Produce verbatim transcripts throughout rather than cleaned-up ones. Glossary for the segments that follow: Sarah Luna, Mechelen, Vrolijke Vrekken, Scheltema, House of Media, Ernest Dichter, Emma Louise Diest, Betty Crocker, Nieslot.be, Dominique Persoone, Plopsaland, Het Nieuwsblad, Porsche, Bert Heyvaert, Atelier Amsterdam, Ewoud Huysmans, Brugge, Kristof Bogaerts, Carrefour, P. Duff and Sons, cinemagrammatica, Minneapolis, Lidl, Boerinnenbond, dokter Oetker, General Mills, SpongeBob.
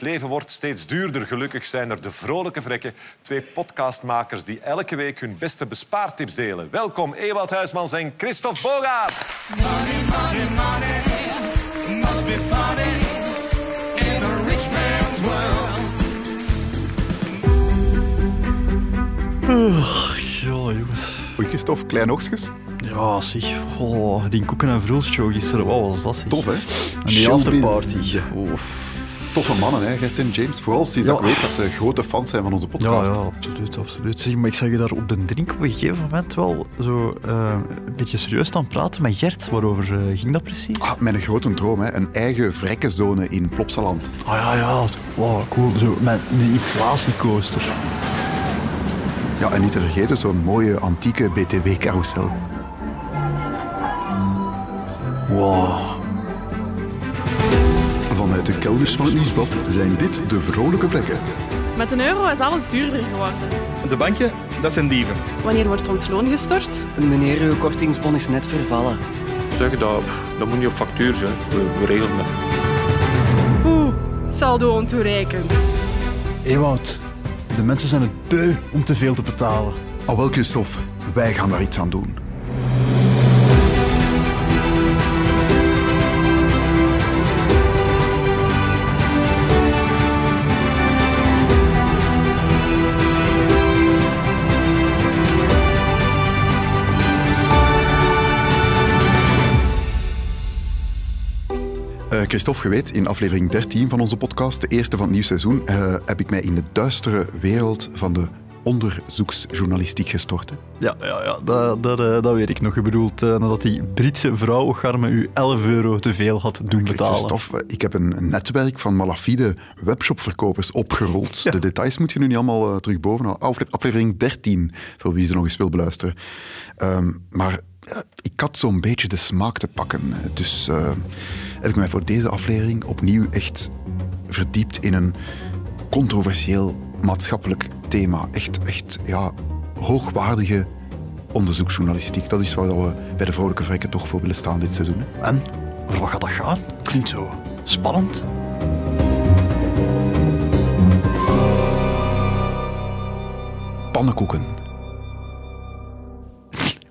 Het leven wordt steeds duurder. Gelukkig zijn er de Vrolijke Vrekken. Twee podcastmakers die elke week hun beste bespaartips delen. Welkom Ewoud Huysmans en Kristof Bogaerts. Money, money, money. Must be funny in a rich man's world. Oeh, ja, jongens. Goeie Kristof, klein oogstjes. Ja, zeg. Oh, die koeken en vroelshow gisteren, wat was dat? Zeg. Tof, hè? En die afterparty. Oh. Toffe mannen, hè, Gert en James. Vooral sinds ja. ik weet dat ze grote fans zijn van onze podcast. Ja, ja, absoluut, absoluut. Zeg, maar ik zag je daar op de drink op een gegeven moment wel zo uh, een beetje serieus aan praten met Gert. Waarover uh, ging dat precies? Ah, mijn grote droom, hè. Een eigen vrekkenzone in Plopsaland. Ah ja, ja. Wow, cool. Zo, met een inflatiecoaster. Ja, en niet te vergeten, zo'n mooie antieke B T W-carousel. Wow. Vanuit de kelders van het Nieuwsblad zijn dit de Vrolijke Vrekken. Met een euro is alles duurder geworden. De banken, dat zijn dieven. Wanneer wordt ons loon gestort? Meneer, uw kortingsbon is net vervallen. Zeg, dat, dat moet niet op factuur zijn. We, we regelen dat. Oeh, saldo ontoereikend. Ewoud, de mensen zijn het beu om te veel te betalen. Al wel, Kristof, wij gaan daar iets aan doen. Kristof, je weet, in aflevering dertien van onze podcast, de eerste van het nieuw seizoen, uh, heb ik mij in de duistere wereld van de onderzoeksjournalistiek gestort. Hè? Ja, ja, ja dat, dat, uh, dat weet ik nog. Je bedoelt, uh, nadat die Britse vrouw Garme u elf euro te veel had doen betalen. Kristof, uh, ik heb een netwerk van malafide webshopverkopers opgerold. Ja. De details moet je nu niet allemaal uh, terug bovenhalen. Aflevering dertien, voor wie ze nog eens wil beluisteren. Um, maar uh, ik had zo'n beetje de smaak te pakken. Dus... Uh, heb ik mij voor deze aflevering opnieuw echt verdiept in een controversieel maatschappelijk thema. Echt, echt ja, hoogwaardige onderzoeksjournalistiek. Dat is waar we bij de Vrolijke Vrekken toch voor willen staan dit seizoen. Hè? En? Over wat gaat dat gaan? Klinkt zo spannend. Pannenkoeken.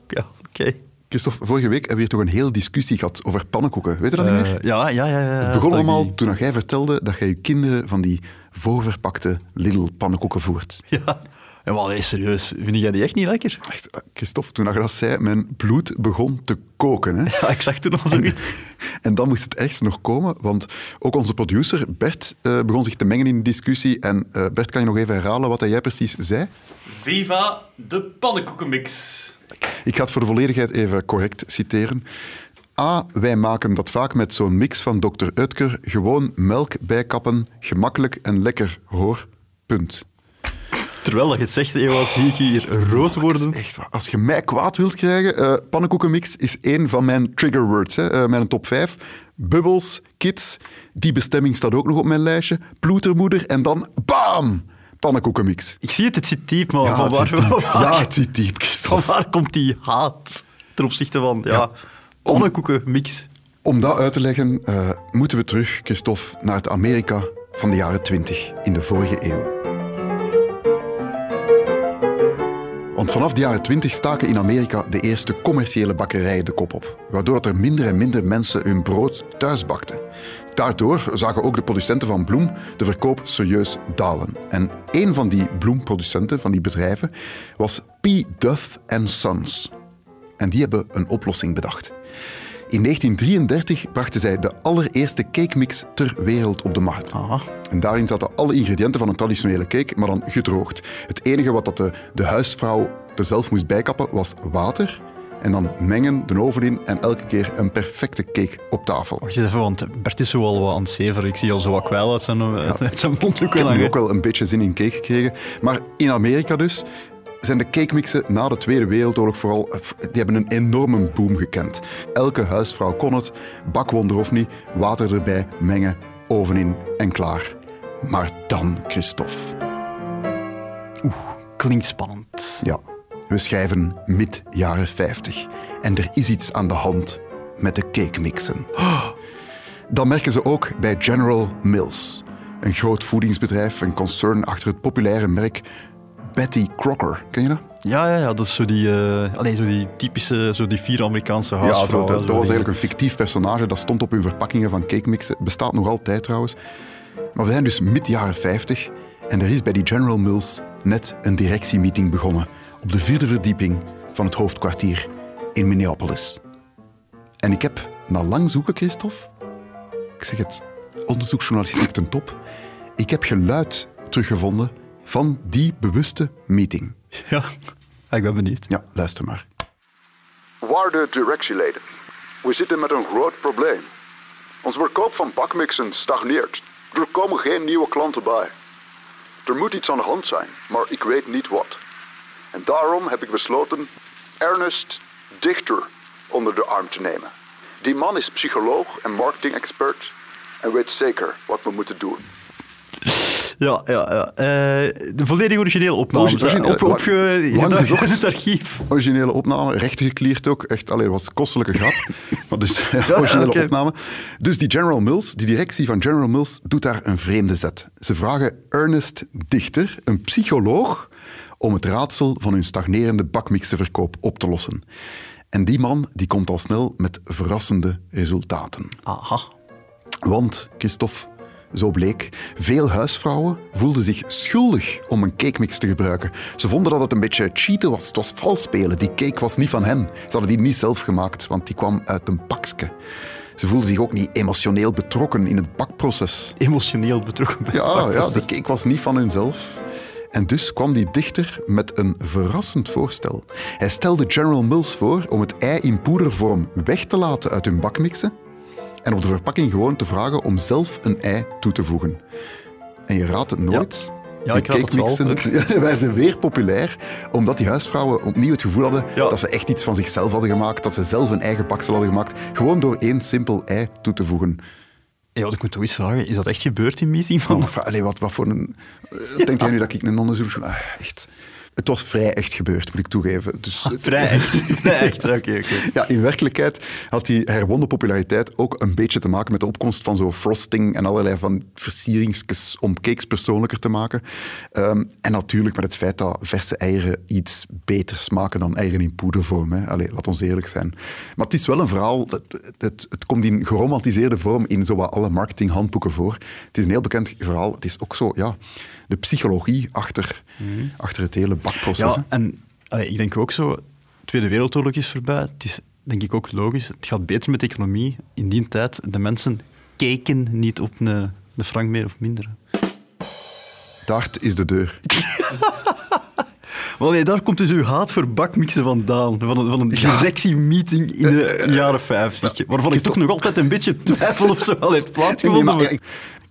Ja, oké. Okay. Kristof, vorige week hebben we hier toch een hele discussie gehad over pannenkoeken. Weet je dat uh, niet meer? Ja, ja, ja. ja het begon allemaal die... toen jij vertelde dat jij je kinderen van die voorverpakte Lidl-pannenkoeken voert. Ja. En wel, hey, serieus, vind jij die echt niet lekker? Echt, Kristof, toen je dat zei, mijn bloed begon te koken. Hè? Ja, ik zag toen al zoiets. En, en dan moest het echt nog komen, want ook onze producer Bert uh, begon zich te mengen in de discussie. En uh, Bert, kan je nog even herhalen wat jij precies zei? Viva de pannenkoekenmix. Ik ga het voor de volledigheid even correct citeren. A. Wij maken dat vaak met zo'n mix van dokter Oetker. Gewoon melk bijkappen, gemakkelijk en lekker, hoor. Punt. Terwijl dat je het zegt, Ewa, zie ik hier rood worden. Echt waar. Als je mij kwaad wilt krijgen, uh, pannenkoekenmix is één van mijn triggerwords. Uh, mijn top vijf. Bubbles, kids, die bestemming staat ook nog op mijn lijstje. Ploetermoeder en dan bam! Pannenkoekenmix. Ik zie het, het zit diep, maar ja, van waar, diep. Van waar, ja, het zit diep, Kristof. Van waar komt die haat ten opzichte van ja, ja. pannenkoekenmix? Om, om dat uit te leggen, uh, moeten we terug, Kristof, naar het Amerika van de jaren twintig in de vorige eeuw. Want vanaf de jaren twintig staken in Amerika de eerste commerciële bakkerijen de kop op, waardoor er minder en minder mensen hun brood thuis bakten. Daardoor zagen ook de producenten van bloem de verkoop serieus dalen. En één van die bloemproducenten, van die bedrijven, was P. Duff and Sons. En die hebben een oplossing bedacht. In negentien drieëndertig brachten zij de allereerste cakemix ter wereld op de markt. Aha. En daarin zaten alle ingrediënten van een traditionele cake, maar dan gedroogd. Het enige wat de, de huisvrouw er zelf moest bijkappen was water. En dan mengen, de oven in en elke keer een perfecte cake op tafel. Wacht eens even, want Bert is zo al wat aan het zeveren. Ik zie al zo wat kwijl uit zijn, ja, uit zijn mond. Ik heb nu ook wel een beetje zin in cake gekregen. Maar in Amerika dus... zijn de cakemixen na de Tweede Wereldoorlog vooral... die hebben een enorme boom gekend. Elke huisvrouw kon het, bakwonder of niet, water erbij, mengen, oven in en klaar. Maar dan, Kristof. Oeh, klinkt spannend. Ja, we schrijven mid-jaren vijftig. En er is iets aan de hand met de cakemixen. Oh. Dat merken ze ook bij General Mills. een groot voedingsbedrijf, een concern achter het populaire merk Betty Crocker. Ken je dat? Ja, ja, ja, dat is zo die, uh, allez, zo die typische, zo die vier Amerikaanse huisvrouwen. Ja, zo, dat, zo dat was eigenlijk een fictief personage, dat stond op hun verpakkingen van cake mixen. Bestaat nog altijd trouwens. Maar we zijn dus mid jaren vijftig en er is bij die General Mills net een directiemeeting begonnen op de vierde verdieping van het hoofdkwartier in Minneapolis. En ik heb, na lang zoeken, Kristof, ik zeg het, onderzoeksjournalistiek ten top, ik heb geluid teruggevonden van die bewuste meeting. Ja, ik ben benieuwd. Ja, luister maar. Waarde directieleden, we zitten met een groot probleem. Ons verkoop van bakmixen stagneert. Er komen geen nieuwe klanten bij. Er moet iets aan de hand zijn, maar ik weet niet wat. En daarom heb ik besloten Ernest Dichter onder de arm te nemen. Die man is psycholoog en marketing-expert en weet zeker wat we moeten doen. Ja, ja, ja. Uh, de volledig originele opname. Origine, op, op, lang, lang gezocht in het archief. Originele opname, recht gekleerd ook. Echt, alleen was kostelijke grap. Maar dus, ja, originele okay. opname. Dus die General Mills, die directie van General Mills, doet daar een vreemde zet. Ze vragen Ernest Dichter, een psycholoog, om het raadsel van hun stagnerende bakmixenverkoop op te lossen. En die man die komt al snel met verrassende resultaten. Aha. Want, Kristof, zo bleek, veel huisvrouwen voelden zich schuldig om een cakemix te gebruiken. Ze vonden dat het een beetje cheaten was. Het was vals spelen. Die cake was niet van hen. Ze hadden die niet zelf gemaakt, want die kwam uit een pakje. Ze voelden zich ook niet emotioneel betrokken in het bakproces. Emotioneel betrokken bij het bakproces? Ja, ja, die cake was niet van hunzelf. En dus kwam die dichter met een verrassend voorstel. Hij stelde General Mills voor om het ei in poedervorm weg te laten uit hun bakmixen en op de verpakking gewoon te vragen om zelf een ei toe te voegen. En je raadt het nooit. Ja, ja, de cakemixen werden weer populair, omdat die huisvrouwen opnieuw het gevoel hadden ja. dat ze echt iets van zichzelf hadden gemaakt, dat ze zelf een eigen baksel hadden gemaakt, gewoon door één simpel ei toe te voegen. Ja, wat ik moet toch eens vragen, is dat echt gebeurd in meeting? Van... Oh, allee, wat, wat voor een... Ja. Denkt jij nu dat ik een onderzoek... Ah, echt... Het was vrij echt gebeurd, moet ik toegeven. Dus... Ah, vrij echt, vrij echt, oké. Okay, okay. Ja, in werkelijkheid had die herwonnen populariteit ook een beetje te maken met de opkomst van zo'n frosting en allerlei van versieringsjes om cakes persoonlijker te maken. Um, en natuurlijk met het feit dat verse eieren iets beter smaken dan eieren in poedervorm. Hè. Allee, laat ons eerlijk zijn. Maar het is wel een verhaal, het, het, het komt in geromantiseerde vorm in zowat alle marketinghandboeken voor. Het is een heel bekend verhaal, het is ook zo, ja... de psychologie achter, mm-hmm. achter het hele bakproces. Ja, en allee, ik denk ook zo, de Tweede Wereldoorlog is voorbij. Het is denk ik ook logisch, het gaat beter met de economie. In die tijd, de mensen keken niet op een frank meer of minder. Daar is de deur. Allee, daar komt dus uw haat voor bakmixen vandaan, van een, van een directiemeeting in de uh, jaren vijftig, ja, waarvan Christophe... ik toch nog altijd een beetje twijfel of ze wel heeft plaatsgevonden. Nee, ja, ik...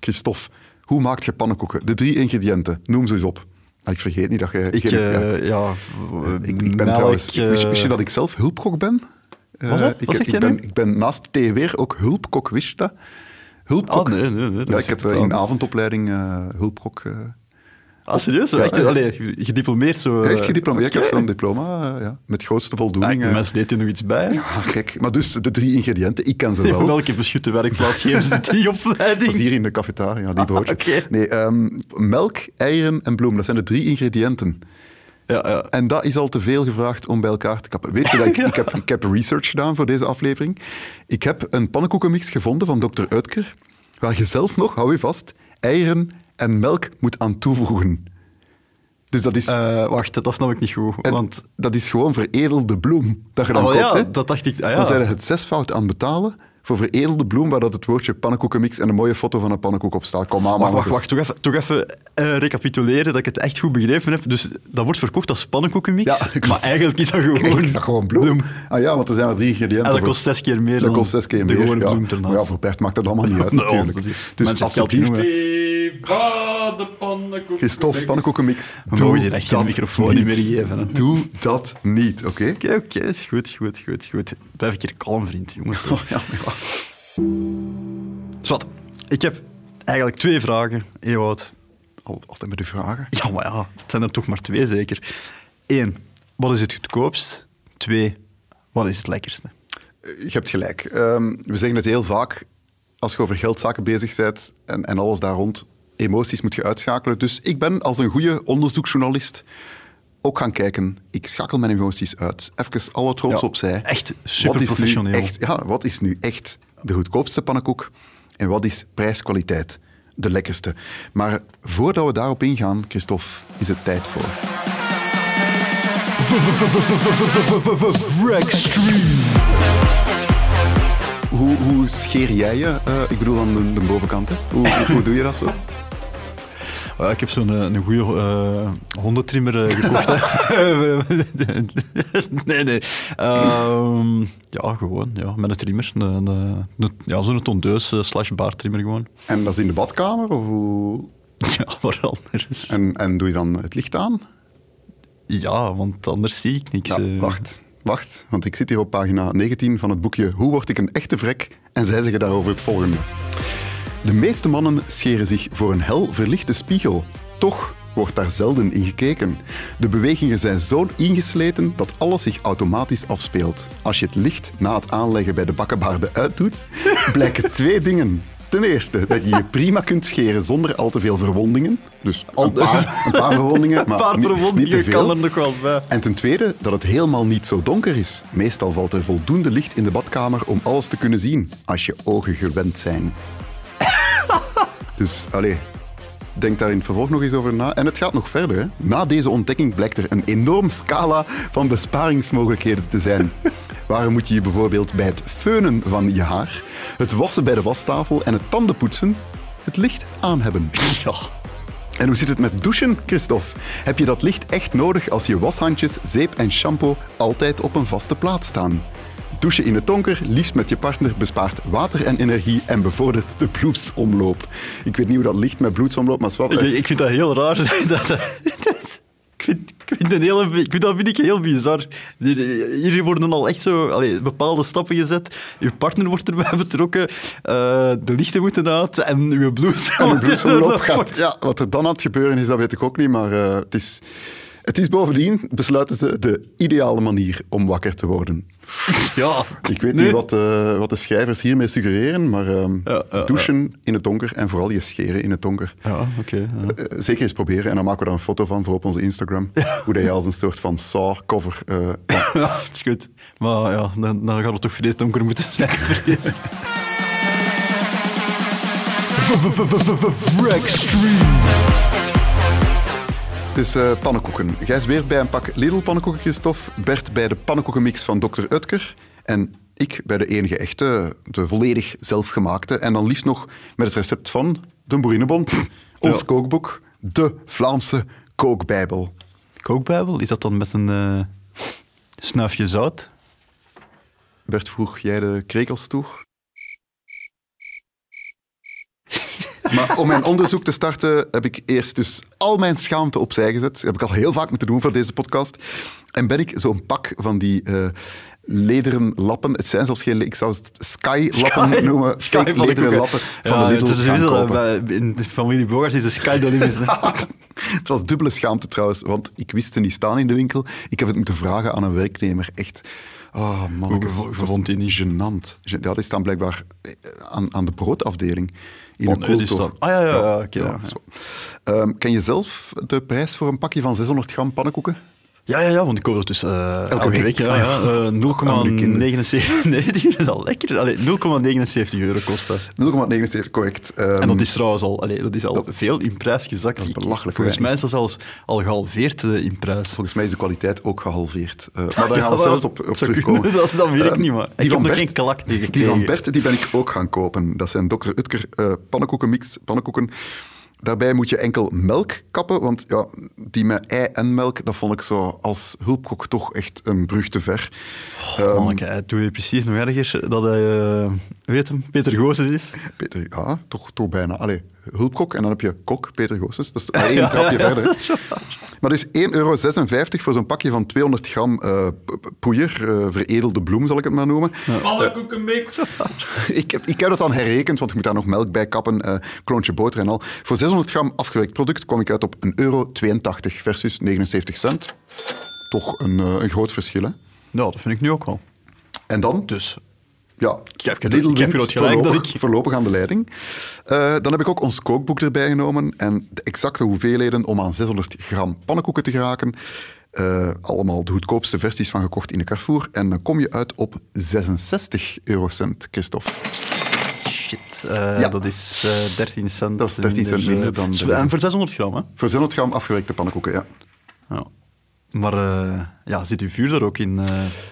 Christophe, hoe maak je pannenkoeken? De drie ingrediënten, noem ze eens op. Nou, ik vergeet niet dat jij... Ik, geen, ja. Uh, ja, uh, ik, ik ben melk, trouwens... Uh... Wist, wist je dat ik zelf hulpkok ben? Uh, Wat, Wat ik, zeg ik jij ben, nu? Ik ben naast T W R ook hulpkok, wist je dat? Hulpkok. Ah, nee, nee, nee, ja, ik heb in een avondopleiding uh, hulpkok... Uh, ah, serieus? Ja, echt, ja. Allee, gediplomeerd zo... Uh, echt gediplomeerd, okay. Ik heb zo'n diploma, uh, ja, met grootste voldoening. Ah, de mens deed er nog iets bij. Ja, kijk, maar dus de drie ingrediënten, ik ken ze wel. Ja, welke beschutte werkplaats geven ze die opleiding? Dat is hier in de cafetaria, die broodje. Ah, okay. Nee, um, melk, eieren en bloem, dat zijn de drie ingrediënten. Ja, ja. En dat is al te veel gevraagd om bij elkaar te kappen. Weet je dat ik, ja. ik, heb, ik heb research gedaan voor deze aflevering. Ik heb een pannenkoekenmix gevonden van dokter Oetker, waar je zelf nog, hou je vast, eieren... en melk moet aan toevoegen. Dus dat is... Uh, wacht, dat snap ik niet goed. Want... Dat is gewoon veredelde bloem dat je dan oh, koopt. Ja, hè? Dat dacht ik... Ah, ja. Dan zijn er het zesvoud aan betalen voor veredelde bloem, waar dat het woordje pannenkoekenmix en een mooie foto van een pannenkoek op staat. Kom aan, maar wacht, wacht, toch even, toch even uh, recapituleren dat ik het echt goed begrepen heb. Dus dat wordt verkocht als pannenkoekenmix, ja, maar eigenlijk is dat gewoon... Is dat gewoon bloem? bloem. Ah ja, want er zijn er drie ingrediënten. En dat kost zes keer meer dan kost zes keer de gewone bloem ja. ernaast. Maar ja, voor Bert maakt dat allemaal niet uit, no, natuurlijk. Is, dus alsjeblieft... Kristof, pannenkoekenmix. We mogen je echt geen microfoon niet meer geven. Hè? Doe dat niet, oké? Okay? Oké, okay, oké. Okay. Goed, goed, goed, goed. Blijf een keer kalm, vriend, jongen. Oh, ja, ja. Zwat, ik heb eigenlijk twee vragen, Ewoud. Al, altijd met de vragen? Ja, maar ja, het zijn er toch maar twee, zeker. Eén, wat is het goedkoopst? Twee, wat is het lekkerste? Je hebt gelijk. Um, we zeggen het heel vaak, als je over geldzaken bezig bent en, en alles daar rond... emoties moet je uitschakelen. Dus ik ben als een goede onderzoeksjournalist ook gaan kijken. Ik schakel mijn emoties uit. Even alle trots ja, opzij. Echt superprofessioneel. Wat is nu echt, ja, wat is nu echt de goedkoopste pannenkoek? En wat is prijskwaliteit de lekkerste? Maar voordat we daarop ingaan, Kristof, is het tijd voor... Hoe, hoe scheer jij je? Uh, ik bedoel aan de, de bovenkant. Hè? Hoe, hoe, hoe doe je dat zo? Ja, ik heb zo'n een goede uh, hondentrimmer gekocht. nee, nee. Um, ja, gewoon. Ja, met een trimmer. Een, een, ja, zo'n tondeus slash baartrimmer gewoon. En dat is in de badkamer? Of hoe? Ja, waar anders. En, en doe je dan het licht aan? Ja, want anders zie ik niks. Ja, uh. Wacht. Wacht, want ik zit hier op pagina negentien van het boekje Hoe word ik een echte vrek? En zij zeggen daarover het volgende. De meeste mannen scheren zich voor een hel verlichte spiegel. Toch wordt daar zelden in gekeken. De bewegingen zijn zo ingesleten dat alles zich automatisch afspeelt. Als je het licht na het aanleggen bij de bakkenbaarden uitdoet, blijken twee dingen. Ten eerste, dat je je prima kunt scheren zonder al te veel verwondingen. Dus een paar, een paar verwondingen, maar een paar niet, verwondingen niet te veel. Kan er nog wel bij. En ten tweede, dat het helemaal niet zo donker is. Meestal valt er voldoende licht in de badkamer om alles te kunnen zien, als je ogen gewend zijn. Dus, allez, denk daar in het vervolg nog eens over na. En het gaat nog verder, hè. Na deze ontdekking blijkt er een enorm scala van besparingsmogelijkheden te zijn. Waarom moet je je bijvoorbeeld bij het föhnen van je haar, het wassen bij de wastafel en het tandenpoetsen het licht aan hebben? Ja. En hoe zit het met douchen, Kristof? Heb je dat licht echt nodig als je washandjes, zeep en shampoo altijd op een vaste plaats staan? Douchen in het donker, liefst met je partner, bespaart water en energie en bevordert de bloedsomloop. Ik weet niet hoe dat ligt met bloedsomloop, maar zwart. Ik vind dat heel raar. Dat, dat, dat, ik vind... Ik vind, een hele, ik vind dat vind ik heel bizar. Hier worden al echt zo allez, bepaalde stappen gezet. Je partner wordt erbij betrokken. Uh, de lichten moeten uit en je bloedsomloop gaat. Ja, wat er dan aan het gebeuren is, dat weet ik ook niet. Maar uh, het, is, het is bovendien, besluiten ze, de ideale manier om wakker te worden. Ja. Ik weet nee. niet wat, uh, wat de schrijvers hiermee suggereren, maar uh, ja, uh, douchen uh. in het donker en vooral je scheren in het donker. Ja, okay, uh. Uh, zeker eens proberen en dan maken we daar een foto van voor op onze Instagram. Ja. Hoe dat je als een soort van Saw-cover... Uh, ja, dat is goed. Maar ja, dan, dan gaat het toch vrees donker moeten zijn. Dus uh, pannenkoeken. Gijs weer bij een pak Lidl-pannenkoeken, Kristof. Bert bij de pannenkoekenmix van dokter Oetker. En ik bij de enige echte, de volledig zelfgemaakte. En dan liefst nog met het recept van de Boerinnenbond. Ons ja. kookboek. De Vlaamse kookbijbel. Kookbijbel? Is dat dan met een uh, snuifje zout? Bert, vroeg jij de krekels toe? Maar om mijn onderzoek te starten heb ik eerst dus al mijn schaamte opzij gezet. Dat heb ik al heel vaak moeten doen voor deze podcast. En ben ik zo'n pak van die uh, lederen lappen, het zijn zelfs geen, ik zou het sky-lappen sky. noemen, sky fake lederen lappen ja, van de Lidl gaan middel, kopen. Bij, in de familie Bogaerts is de sky de limit. Het was dubbele schaamte trouwens, want ik wist ze niet staan in de winkel. Ik heb het moeten vragen aan een werknemer, echt... Oh man, ik vond die niet gênant. Ja, die staan blijkbaar aan, aan de broodafdeling. In oh, nee, die staan. Ah ja, ja, ja. ja, okay, ja, ja. Um, ken je zelf de prijs voor een pakje van zeshonderd gram pannenkoeken? Ja, ja, ja, want ik koop dat dus uh, elke, elke week. Ja, ja. Uh, nul komma negenenzeventig nee, die is al lekker. Allee, nul komma negenenzeventig euro kost dat. nul komma negenenzeventig, correct. Um, en dat is trouwens al, allee, dat is al dat, veel in prijs gezakt. Dat is belachelijk. Volgens weinig. mij is dat zelfs al gehalveerd uh, in prijs. Volgens mij is de kwaliteit ook gehalveerd. Uh, maar daar gaan ja, we zelfs op, op terugkomen. Kunnen, dat, dat weet ik uh, niet, maar die ik heb nog geen kalak tegen. Die van Bert die ben ik ook gaan kopen. Dat zijn dokter Oetker uh, pannenkoekenmix, pannenkoeken. Daarbij moet je enkel melk kappen, want ja, die met ei en melk, dat vond ik zo als hulpkok toch echt een brug te ver. Oh, um, manneke, doe je precies nog erger dat hij, uh, weet hem, Peter Goossens is. Peter, ja, toch, toch bijna. Allee, hulpkok en dan heb je kok, Peter Goossens. Dat is maar één ja, trapje ja, verder. Ja, maar dus één euro zesenvijftig voor zo'n pakje van tweehonderd gram uh, poeier, uh, veredelde bloem zal ik het maar noemen. Pannenkoekenmix. Uh, ik, heb, ik heb dat dan herrekend, want ik moet daar nog melk bij kappen, uh, klontje boter en al. Voor zeshonderd gram afgewerkt product kwam ik uit op één euro tweeëntachtig versus negenenzeventig cent. Toch een, uh, een groot verschil, hè? Ja, dat vind ik nu ook wel. En dan? Dus Ja, ik heb het gelijk dat ik... voorlopig aan de leiding. Uh, dan heb ik ook ons kookboek erbij genomen en de exacte hoeveelheden om aan zeshonderd gram pannenkoeken te geraken. Uh, allemaal de goedkoopste versies van gekocht in de Carrefour. En dan kom je uit op zesenzestig eurocent, Kristof. Shit, uh, ja. dat is uh, dertien cent. Dat is dertien cent minder, minder dan... De... En voor zeshonderd gram, hè? Voor zeshonderd gram afgewerkte pannenkoeken, ja. Oh. Maar uh, ja, zit uw vuur er ook in?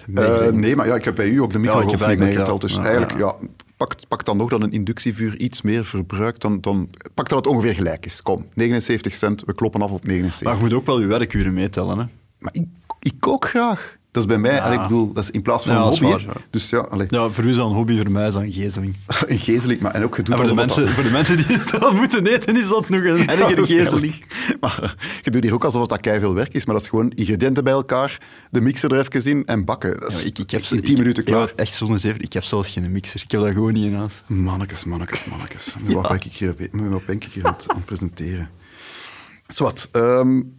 Uh, uh, nee, maar ja, ik heb bij u ook de microgolf ja, niet meegeteld. Dus ja, eigenlijk, ja, ja pak, pak dan nog dat een inductievuur iets meer verbruikt. Dan, dan, pak dat het ongeveer gelijk is. Kom, negenenzeventig cent, we kloppen af op negenenzeventig. Maar je moet ook wel uw werkuren meetellen, hè? Maar ik, ik kook graag. Dat is bij mij, ja. en ik bedoel, dat is in plaats van ja, een hobby. Waar, ja. Dus ja, ja, voor u is dat een hobby, voor mij is dat een gezeling. Een gezeling, maar en ook gedoe. En voor, de mensen, dat... voor de mensen die het dan moeten eten, is dat nog een ergere ja, gezeling. Maar je doet hier ook alsof dat keiveel werk is, maar dat is gewoon ingrediënten bij elkaar, de mixer er even in en bakken. Dat is, ja, ik, ik heb in tien minuten klaar. Ik, echt zo'n zeven, ik heb zelfs geen mixer. Ik heb dat gewoon niet in huis. Mannekes, mannekes, mannekes. Ja. Wat ben ik hier, wat ben ik hier aan het presenteren? Zwat, um,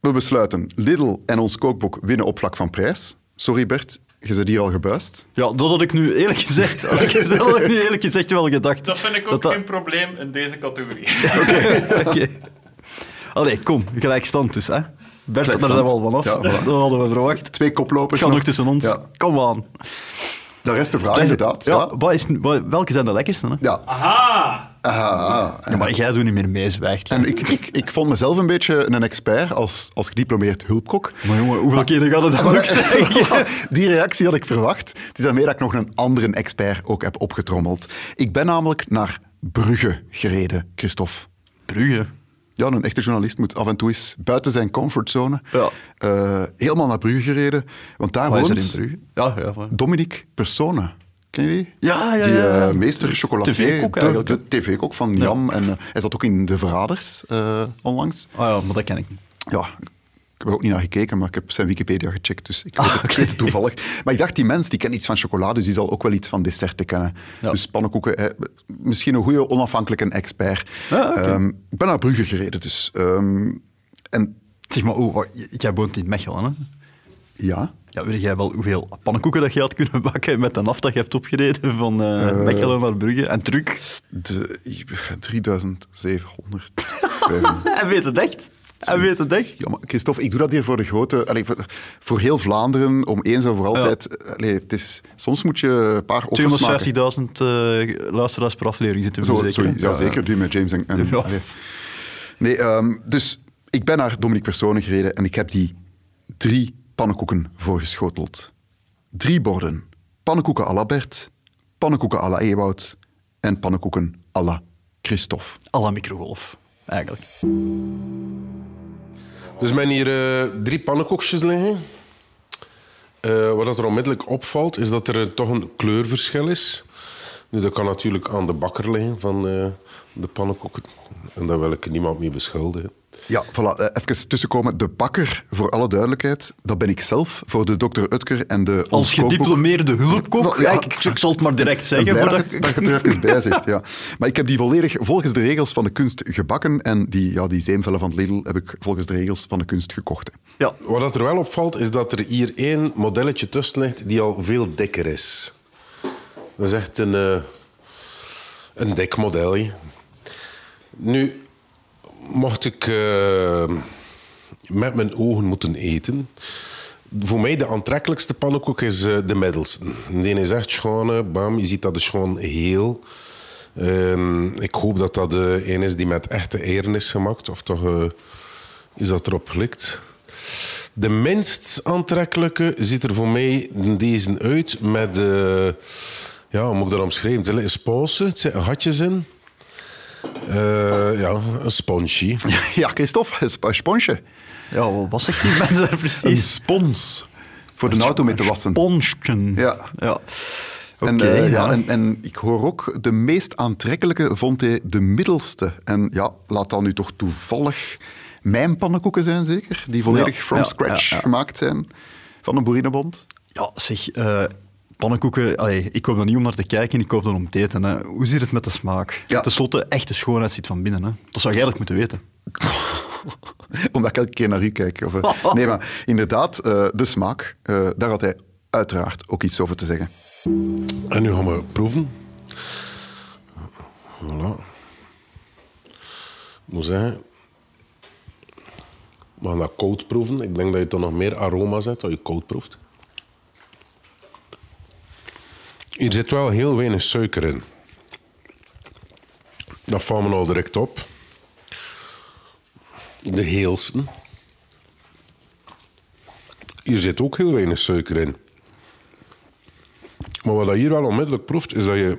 we besluiten. Lidl en ons kookboek winnen op vlak van prijs. Sorry Bert, je bent hier al gebuist. Ja, dat had ik nu eerlijk gezegd, als ik, dat had ik nu eerlijk gezegd wel gedacht. Dat vind ik ook dat geen dat... probleem in deze categorie. Oké. Okay, okay. Allee, kom, gelijkstand dus. Hè. Bert, daar zijn we al vanaf. Ja, voilà. Dat hadden we verwacht. Twee koplopers. Het gaat nog tussen ons. Ja. Kom aan. De rest de vraag, inderdaad. Ja, ja. Wat is, wat, welke zijn de lekkerste? Hè? Ja. Aha! Aha. Ja, maar jij doet niet meer mee, zwijgt. En ik, ik, ik vond mezelf een beetje een expert als, als gediplomeerd hulpkok. Maar jongen, hoeveel maar, keer gaat het dan ook zeggen? Die reactie had ik verwacht. Het is daarmee dat ik nog een andere expert ook heb opgetrommeld. Ik ben namelijk naar Brugge gereden, Kristof. Brugge? Ja, een echte journalist moet af en toe eens buiten zijn comfortzone. Ja. Uh, helemaal naar Brugge gereden. Want daar woont is er in Brugge? Ja, ja, Dominique Persoone. Ken je die? Ja, ja, ja. ja. Die uh, meester chocolatier, de, de tv-kok van Jam. Ja. En, uh, hij zat ook in De Verraders uh, onlangs. Oh ja, maar dat ken ik niet. Ja, ik heb er ook niet naar gekeken, maar ik heb zijn Wikipedia gecheckt, dus ik weet het, ah, okay. weet het toevallig. Maar ik dacht, die mens die kent iets van chocolade, dus die zal ook wel iets van desserten kennen. Ja. Dus pannenkoeken, eh, misschien een goede onafhankelijke expert. Ah, okay. um, ik ben naar Brugge gereden, dus... Um, en... Zeg maar, oh, oh, jij woont in Mechelen, hè? Ja. Ja, weet jij wel hoeveel pannenkoeken dat je had kunnen bakken met de naft dat je hebt opgereden van uh, uh, Mechelen naar Brugge en terug? drieduizend zevenhonderd. Hij weet het echt. Hij weet het echt. Ja, maar Kristof, ik doe dat hier voor de grote... Allez, voor, voor heel Vlaanderen, om eens en voor altijd... Ja. Allez, het is, soms moet je een paar offers maken. tweehonderdvijftigduizend uh, luisteraars per aflevering zitten we Zo, zeker. Sorry, ja, ja, zeker. Die met James en... en ja. Nee, um, dus ik ben naar Dominique Persoone gereden en ik heb die drie pannenkoeken voorgeschoteld. Drie borden. Pannenkoeken à la Bert, pannenkoeken à la Ewoud en pannenkoeken à la Kristof. À la microgolf, eigenlijk. Dus men hier uh, drie pannenkoekjes liggen. Uh, wat er onmiddellijk opvalt, is dat er toch een kleurverschil is. Nu, dat kan natuurlijk aan de bakker liggen van uh, de pannenkoeken. En daar wil ik niemand mee beschuldigen. Ja, voilà. Even tussenkomen. De bakker, voor alle duidelijkheid, dat ben ik zelf, voor de dokter Oetker en de... Als gediplomeerde hulpkok? Ja, ik, ik zal het maar direct zeggen. Blij dat, dat je het er even bij zegt, ja. Maar ik heb die volledig volgens de regels van de kunst gebakken en die, ja, die zeemvellen van Lidl heb ik volgens de regels van de kunst gekocht. Hè. Ja. Wat er wel opvalt, is dat er hier één modelletje tussen ligt die al veel dikker is. Dat is echt een, uh, een dik model. Hè. Nu... Mocht ik uh, met mijn ogen moeten eten... Voor mij de aantrekkelijkste pannenkoek is uh, de middelste. Die is echt schoon, bam, je ziet dat is gewoon heel. Uh, ik hoop dat dat uh, een is die met echte eieren is gemaakt. Of toch uh, is dat erop gelikt. De minst aantrekkelijke ziet er voor mij deze uit met... Uh, ja, hoe moet ik dat omschrijven? Het is pauze, het zitten gatjes in. Uh, ja, een sponsje. Ja, Kristof, een sponsje. Ja, wat was ik die mensen precies? Een spons. Voor de auto mee te wassen. Sponsken. Ja. ja. En, okay, uh, ja. En, en ik hoor ook, de meest aantrekkelijke vond hij de middelste. En ja, laat dat nu toch toevallig mijn pannenkoeken zijn, zeker? Die volledig ja, from ja, scratch ja, ja. gemaakt zijn van een Boerinnenbond. Ja, zeg... Uh, Pannenkoeken, allee, ik koop dat niet om naar te kijken, ik koop dat om te eten. Hè. Hoe zit het met de smaak? Ja. Ten slotte, echt de schoonheid zit van binnen. Hè. Dat zou je eigenlijk moeten weten. Omdat ik elke keer naar u kijk. Of, uh. Nee, maar inderdaad, uh, de smaak, uh, daar had hij uiteraard ook iets over te zeggen. En nu gaan we proeven. Voilà. Ik moet zeggen, we gaan dat koud proeven. Ik denk dat je toch nog meer aroma zet als je koud proeft. Hier zit wel heel weinig suiker in. Dat valt me al direct op. De heelsten. Hier zit ook heel weinig suiker in. Maar wat je hier wel onmiddellijk proeft, is dat je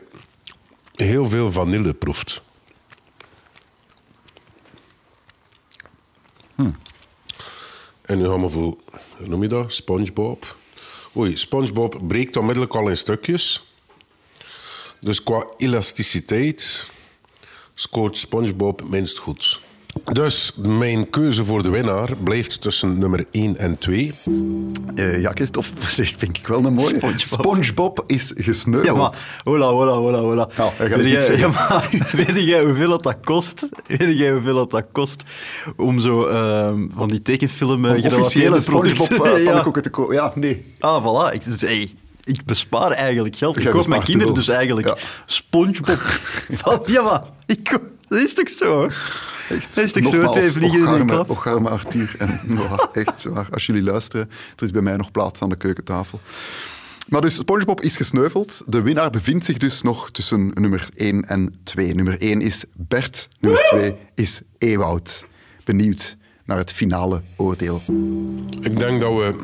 heel veel vanille proeft. Hm. En nu gaan we voor, hoe noem je dat? SpongeBob. Oei, SpongeBob breekt onmiddellijk al in stukjes. Dus qua elasticiteit scoort SpongeBob minst goed. Dus mijn keuze voor de winnaar blijft tussen nummer één en twee. Uh, ja, Kristof, dat vind ik wel een mooie. SpongeBob, SpongeBob is gesneuveld. Ja, maar, hola, hola, hola, hola. Nou, weet, jij, ja, maar, weet jij hoeveel dat, dat kost? Weet jij hoeveel dat, dat kost om zo uh, van die tekenfilm... Uh, officiële SpongeBob-pannenkoeken uh, te kopen. Ja, nee. Ah, voilà. Ik, dus, hey, ik bespaar eigenlijk geld. Ik koop mijn kinderen dus eigenlijk. Ja. SpongeBob. Van, ja, maar... Ik, dat is toch zo, hoor? Echt, dat is toch zo, twee vliegen in één klap? Ocharme Arthur. En, ja, echt waar. Als jullie luisteren, er is bij mij nog plaats aan de keukentafel. Maar dus, SpongeBob is gesneuveld. De winnaar bevindt zich dus nog tussen nummer één en twee. Nummer één is Bert, nummer twee is Ewoud. Benieuwd naar het finale oordeel. Ik denk dat we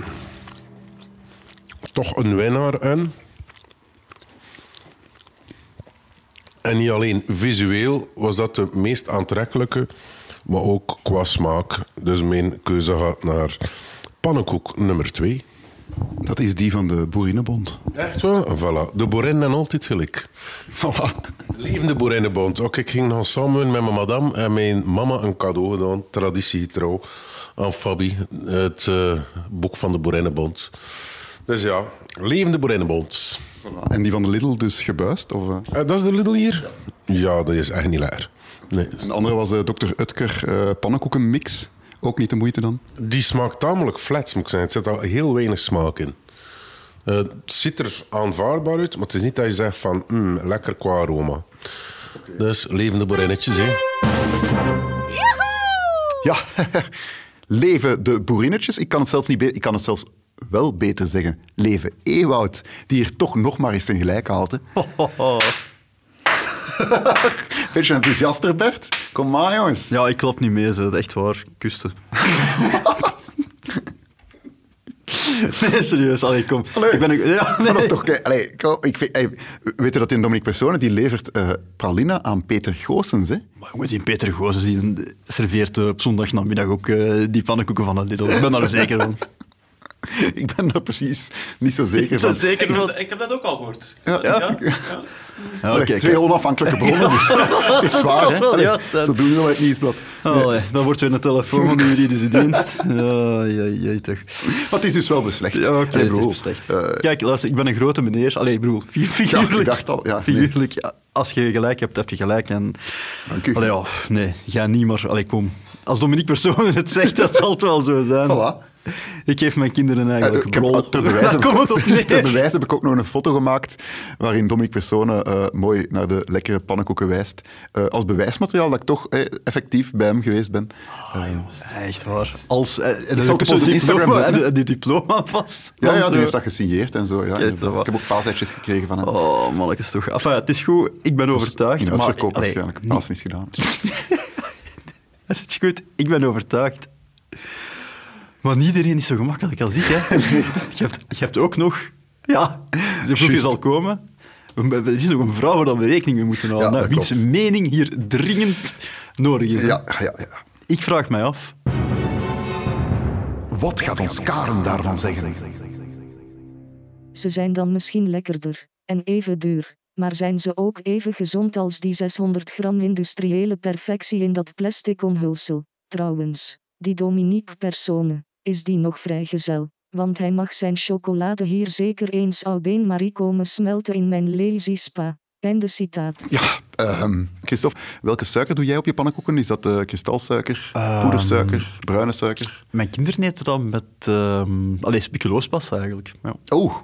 toch een winnaar hebben. En niet alleen visueel was dat de meest aantrekkelijke, maar ook qua smaak. Dus mijn keuze gaat naar pannenkoek nummer twee. Dat is die van de Boerinnenbond. Echt wel? Voilà. De boerinnen altijd gelijk. Voilà. Levende Boerinnenbond. Ook ik ging nog samen met mijn madame en mijn mama een cadeau gedaan, traditiegetrouw, aan Fabi. Het uh, boek van de Boerinnenbond. Dus ja, levende Boerinnenbond. Voilà. En die van de Lidl dus gebuist? Of? Uh, dat is de Lidl hier? Ja, ja, dat is echt niet lekker. Nee. De andere was de dokter Oetker uh, pannenkoekenmix. Ook niet de moeite dan? Die smaakt tamelijk flats, moet ik zeggen. Het zit al heel weinig smaak in. Uh, het ziet er aanvaardbaar uit, maar het is niet dat je zegt van mm, lekker qua aroma. Okay. Dus levende boerinnetjes, hè. Joehoe! Ja, leven de boerinnetjes. Ik kan het zelf niet be- Ik kan het zelfs... wel beter zeggen, leven Ewoud, die er toch nog maar eens zijn gelijk haalt. Ho, ho, ho. Beetje enthousiaster, Bert. Kom maar, jongens. Ja, ik klap niet mee, zo. Echt waar. Kusten. Nee, serieus. Allee, kom. Allee. Ik ben een... ja, nee. Dat is toch... Allee, ik vind... Allee, weet je dat in Dominique Persoone, die levert uh, praline aan Peter Goossens, hè? Maar jongens, die Peter Goossens die serveert uh, op zondagnamiddag ook uh, die pannenkoeken van de Lidl. Ik ben daar zeker van. Ik ben daar precies niet zo zeker van. Zeker ik, heb, ik heb dat ook al gehoord. Ja, ja. Ja. Ja. Ja, okay, twee kijk. Onafhankelijke bronnen, dus het is zwaar. Dat is wel juist, hè? Zo doen we dat bij Het Nieuwsblad. Nee. Oh, nee. Dan wordt weer een telefoon van de juridische dienst. Oh, jee, jee, toch. Maar het is dus wel beslecht. Ja, oké, okay, het is beslecht. Uh, kijk, luister, ik ben een grote meneer. Allee, ik bedoel, figuurlijk. Ja, ik dacht al, ja, figuurlijk, nee. Als je gelijk hebt, heb je gelijk. En... dank u. Allee, oh, nee, ga niet maar... Allee, kom. Als Dominique Persoone het zegt, dat zal het wel zo zijn. Voilà. Ik geef mijn kinderen eigenlijk uh, ik heb, te bewijzen, kom het op neer. Te bewijzen heb ik ook nog een foto gemaakt waarin Dominique Persoone uh, mooi naar de lekkere pannenkoeken wijst. Uh, als bewijsmateriaal dat ik toch uh, effectief bij hem geweest ben. Uh, oh, jongens, echt waar. Als, uh, ik zal het op onze Instagram zetten. Die diploma vast. Ja, ja, die heeft dat gesigneerd en zo. Ja, ja, ik heb ook paasetjes gekregen van hem. Oh, mannetjes toch. Enfin, het is goed. Ik ben dus overtuigd. In uitverkoop waarschijnlijk. Paas is gedaan. Dat is goed. Ik ben overtuigd. Maar niet iedereen is zo gemakkelijk als ik, hè. Je hebt, je hebt ook nog... Ja, de voetjes al komen. Het is nog een vrouw waar dan we rekening mee moeten houden. Ja, nou, wiens mening hier dringend nodig is. Ja, ja, ja. Ik vraag mij af... Wat gaat ons Karen daarvan zeggen? Ze zijn dan misschien lekkerder en even duur. Maar zijn ze ook even gezond als die zeshonderd gram industriële perfectie in dat plastic omhulsel? Trouwens... die Dominique Persoone, is die nog vrijgezel, want hij mag zijn chocolade hier zeker eens au bain-marie komen smelten in mijn lazy spa. Einde citaat. Ja, uh, Kristof, welke suiker doe jij op je pannenkoeken? Is dat uh, kristalsuiker, uh, poedersuiker, bruine suiker? Mijn kinderen eten dat met uh, allez, speculoospas eigenlijk. Ja. Oh,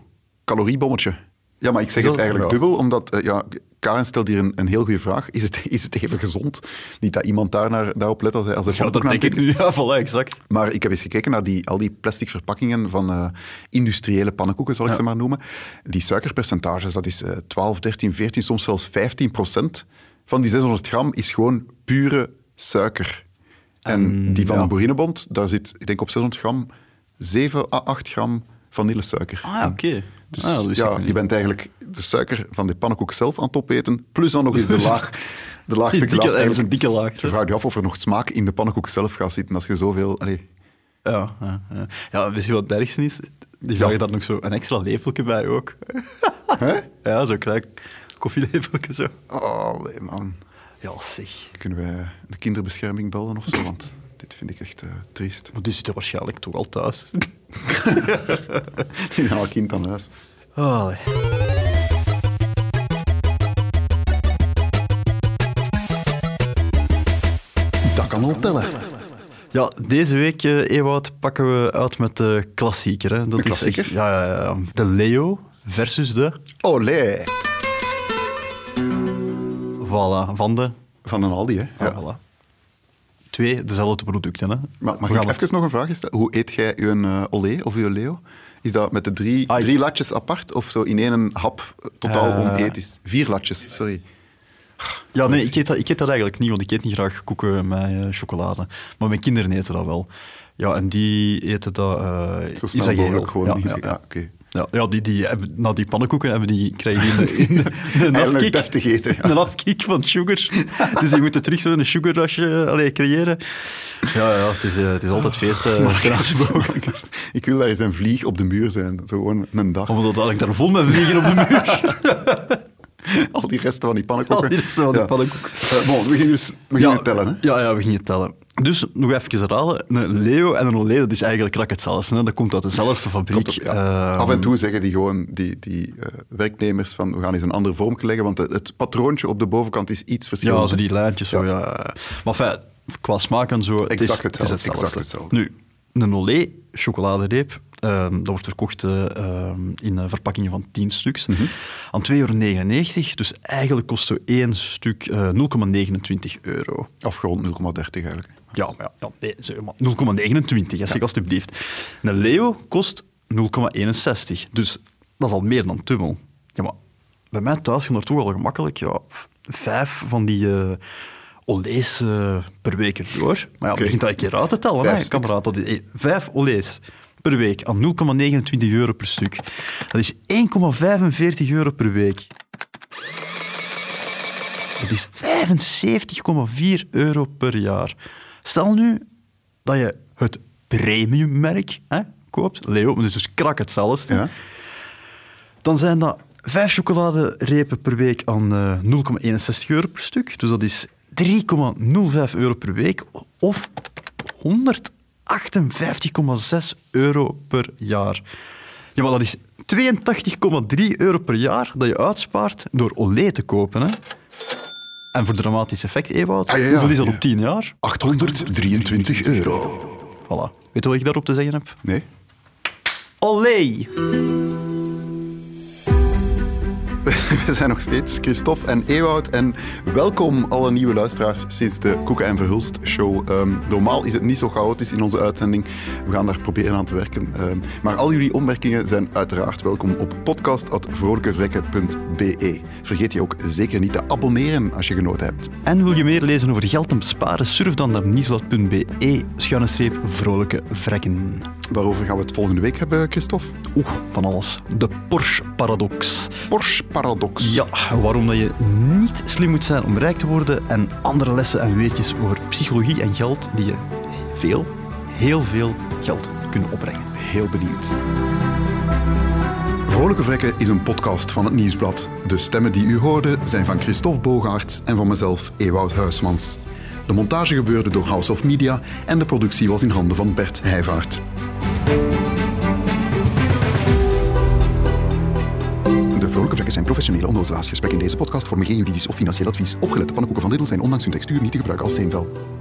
caloriebommetje. Ja, maar ik zeg het eigenlijk dubbel, omdat uh, ja, Karen stelt hier een, een heel goede vraag. Is het, is het even gezond? Niet dat iemand daar naar, daarop let als hij... Als hij ja, dat denk ik nu. Ja, voilà, exact. Maar ik heb eens gekeken naar die, al die plastic verpakkingen van uh, industriële pannenkoeken, zal ik ja. ze maar noemen. Die suikerpercentages, dat is uh, twaalf, dertien, veertien, soms zelfs vijftien procent van die zeshonderd gram is gewoon pure suiker. En um, die van ja. de Boerinnenbond, daar zit, ik denk op zeshonderd gram, zeven à acht gram vanillesuiker. Ah, ja, oké. Okay. Dus ah, dat ja, je bent eigenlijk de suiker van de pannenkoek zelf aan het opeten, plus dan nog eens de laag. De laag is een dikke laag. Je vraagt je af of er nog smaak in de pannenkoek zelf gaat zitten, als je zoveel... Allee. Ja, ja, ja. ja, misschien wat het ergste is, die vragen ja. daar nog zo een extra lepeltje bij ook. Ja, zo'n klein koffielepeltje zo. Oh, nee, man. Ja, zeg. Kunnen wij de kinderbescherming bellen of zo, want... Dit vind ik echt uh, triest. Maar die zitten waarschijnlijk toch al thuis. Die zijn al kind aan huis. Oh, nee. Dat kan al tellen. Ja, deze week, uh, Ewoud, pakken we uit met de klassieker. Hè. Dat de klassieker? Is echt, ja, ja, ja, de Leo versus de... Olé! Voilà, van de... Van een Aldi, hè. Ah, ja. Voilà. Twee dezelfde producten. Hè. Maar, mag ik even het... nog een vraag stellen? Hoe eet jij je uh, olé of je Leo? Is dat met de drie, ah, drie latjes apart of zo in één hap totaal uh... onethisch? Vier latjes, sorry. Ja, nee, ik eet, dat, ik eet dat eigenlijk niet, want ik eet niet graag koeken met uh, chocolade. Maar mijn kinderen eten dat wel. Ja, en die eten dat... Uh, zo snel is dat mogelijk gewoon. Ja, ja, ja. ja, okay. ja, ja die, die hebben, na die pannenkoeken hebben die, krijgen die een, een, een deftig eten. Ja. Een afkick van sugar. Dus die moeten terug zo'n sugarrasje allez, creëren. Ja, ja het, is, uh, het is altijd feest. Uh, oh, Marcus, ik wil daar eens een vlieg op de muur zijn. Zo gewoon een dag. Of dat ik daar vol met vliegen op de muur. Al die resten van die pannenkoeken. Al die resten van die ja. pannenkoeken. Uh, bon, we gingen dus we gingen ja, tellen. Hè? Ja, ja, we gingen tellen. Dus, nog even herhalen, een Leo en een Olé, dat is eigenlijk rak hetzelfde. Hè? Dat komt uit dezelfde fabriek. Op, ja. um... Af en toe zeggen die gewoon, die, die uh, werknemers, van we gaan eens een andere vormje leggen, want het, het patroontje op de bovenkant is iets verschillend. Ja, zo die lijntjes. Ja. Zo, ja. Maar fijn, qua smaak en zo, exact het is, hetzelfde, het is hetzelfde. Exact hetzelfde. Nu, een Olé, chocoladereep, um, dat wordt verkocht uh, in verpakkingen van tien stuks, mm-hmm. aan twee euro negenennegentig, dus eigenlijk kost zo één stuk uh, nul komma negenentwintig euro. Afgerond nul komma dertig eigenlijk. Ja, maar ja, nee, nul komma negenentwintig, ja. zeg alstublieft. Een Leo kost nul komma eenenzestig, dus dat is al meer dan dubbel. Ja, maar bij mij thuis ging er toch wel gemakkelijk ja, vijf van die uh, Olés uh, per week erdoor. Maar ja, okay. begint dat een keer uit te tellen, hè, kameraad. Dat is, hey, vijf Olés per week aan nul komma negenentwintig euro per stuk. Dat is één komma vijfenveertig euro per week. Dat is vijfenzeventig komma vier euro per jaar. Stel nu dat je het premiummerk hè, koopt, Leo, maar dat is dus krak hetzelfde. Ja. Dan zijn dat vijf chocoladerepen per week aan uh, nul komma eenenzestig euro per stuk. Dus dat is drie komma nul vijf euro per week of honderdachtenvijftig komma zes euro per jaar. Ja, maar dat is tweeëntachtig komma drie euro per jaar dat je uitspaart door Olé te kopen. Hè. En voor dramatisch effect, Ewoud, ah, ja, ja, hoeveel is dat ja. op tien jaar? achthonderddrieëntwintig euro. Voilà. Weet je wat ik daarop te zeggen heb? Nee. Olé! We zijn nog steeds Kristof en Ewoud en welkom alle nieuwe luisteraars sinds de Koeken en Verhulst show. Um, normaal is het niet zo chaotisch in onze uitzending. We gaan daar proberen aan te werken. Um, maar al jullie opmerkingen zijn uiteraard welkom op podcast punt vrolijkevrekken punt be. Vergeet je ook zeker niet te abonneren als je genoten hebt. En wil je meer lezen over geld en besparen? Surf dan naar Nieslot.be schuine streep Vrolijke Vrekken. Waarover gaan we het volgende week hebben, Kristof? Oeh, van alles. De Porsche-paradox. Porsche-paradox. Ja, waarom dat je niet slim moet zijn om rijk te worden en andere lessen en weetjes over psychologie en geld die je veel, heel veel geld kunnen opbrengen. Heel benieuwd. Vrolijke Vrekken is een podcast van Het Nieuwsblad. De stemmen die u hoorde zijn van Kristof Bogaerts en van mezelf, Ewoud Huysmans. De montage gebeurde door House of Media en de productie was in handen van Bert Heyvaert. De Vrolijke Vrekken zijn professionele onnozelaarsgesprekken. In deze podcast vormen geen juridisch of financieel advies. Opgelet, de pannenkoeken van Lidl zijn ondanks hun textuur niet te gebruiken als steenvel.